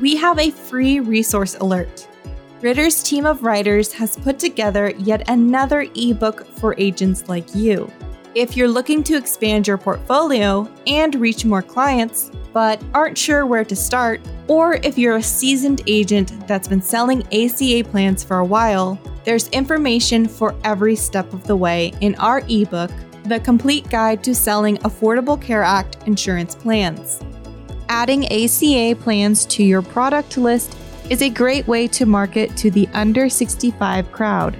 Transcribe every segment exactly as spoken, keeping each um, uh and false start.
we have a free resource alert. Ritter's team of writers has put together yet another ebook for agents like you. If you're looking to expand your portfolio and reach more clients, but aren't sure where to start, or if you're a seasoned agent that's been selling A C A plans for a while, there's information for every step of the way in our ebook, The Complete Guide to Selling Affordable Care Act Insurance Plans. Adding A C A plans to your product list is a great way to market to the under sixty-five crowd.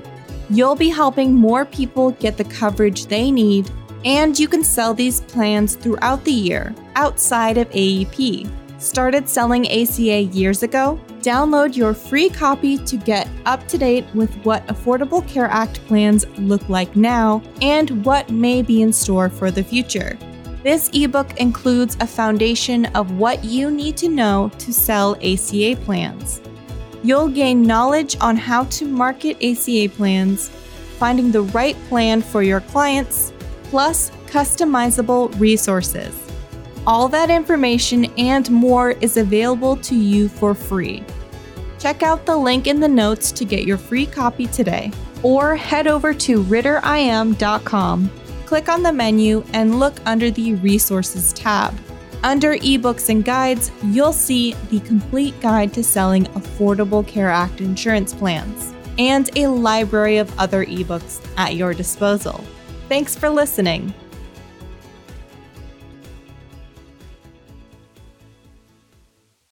You'll be helping more people get the coverage they need, and you can sell these plans throughout the year outside of A E P. Started selling A C A years ago? Download your free copy to get up to date with what Affordable Care Act plans look like now and what may be in store for the future. This ebook includes a foundation of what you need to know to sell A C A plans. You'll gain knowledge on how to market A C A plans, finding the right plan for your clients, plus customizable resources. All that information and more is available to you for free. Check out the link in the notes to get your free copy today, or head over to ritter i m dot com. Click on the menu and look under the Resources tab. Under eBooks and Guides, you'll see the Complete Guide to Selling Affordable Care Act Insurance Plans and a library of other eBooks at your disposal. Thanks for listening.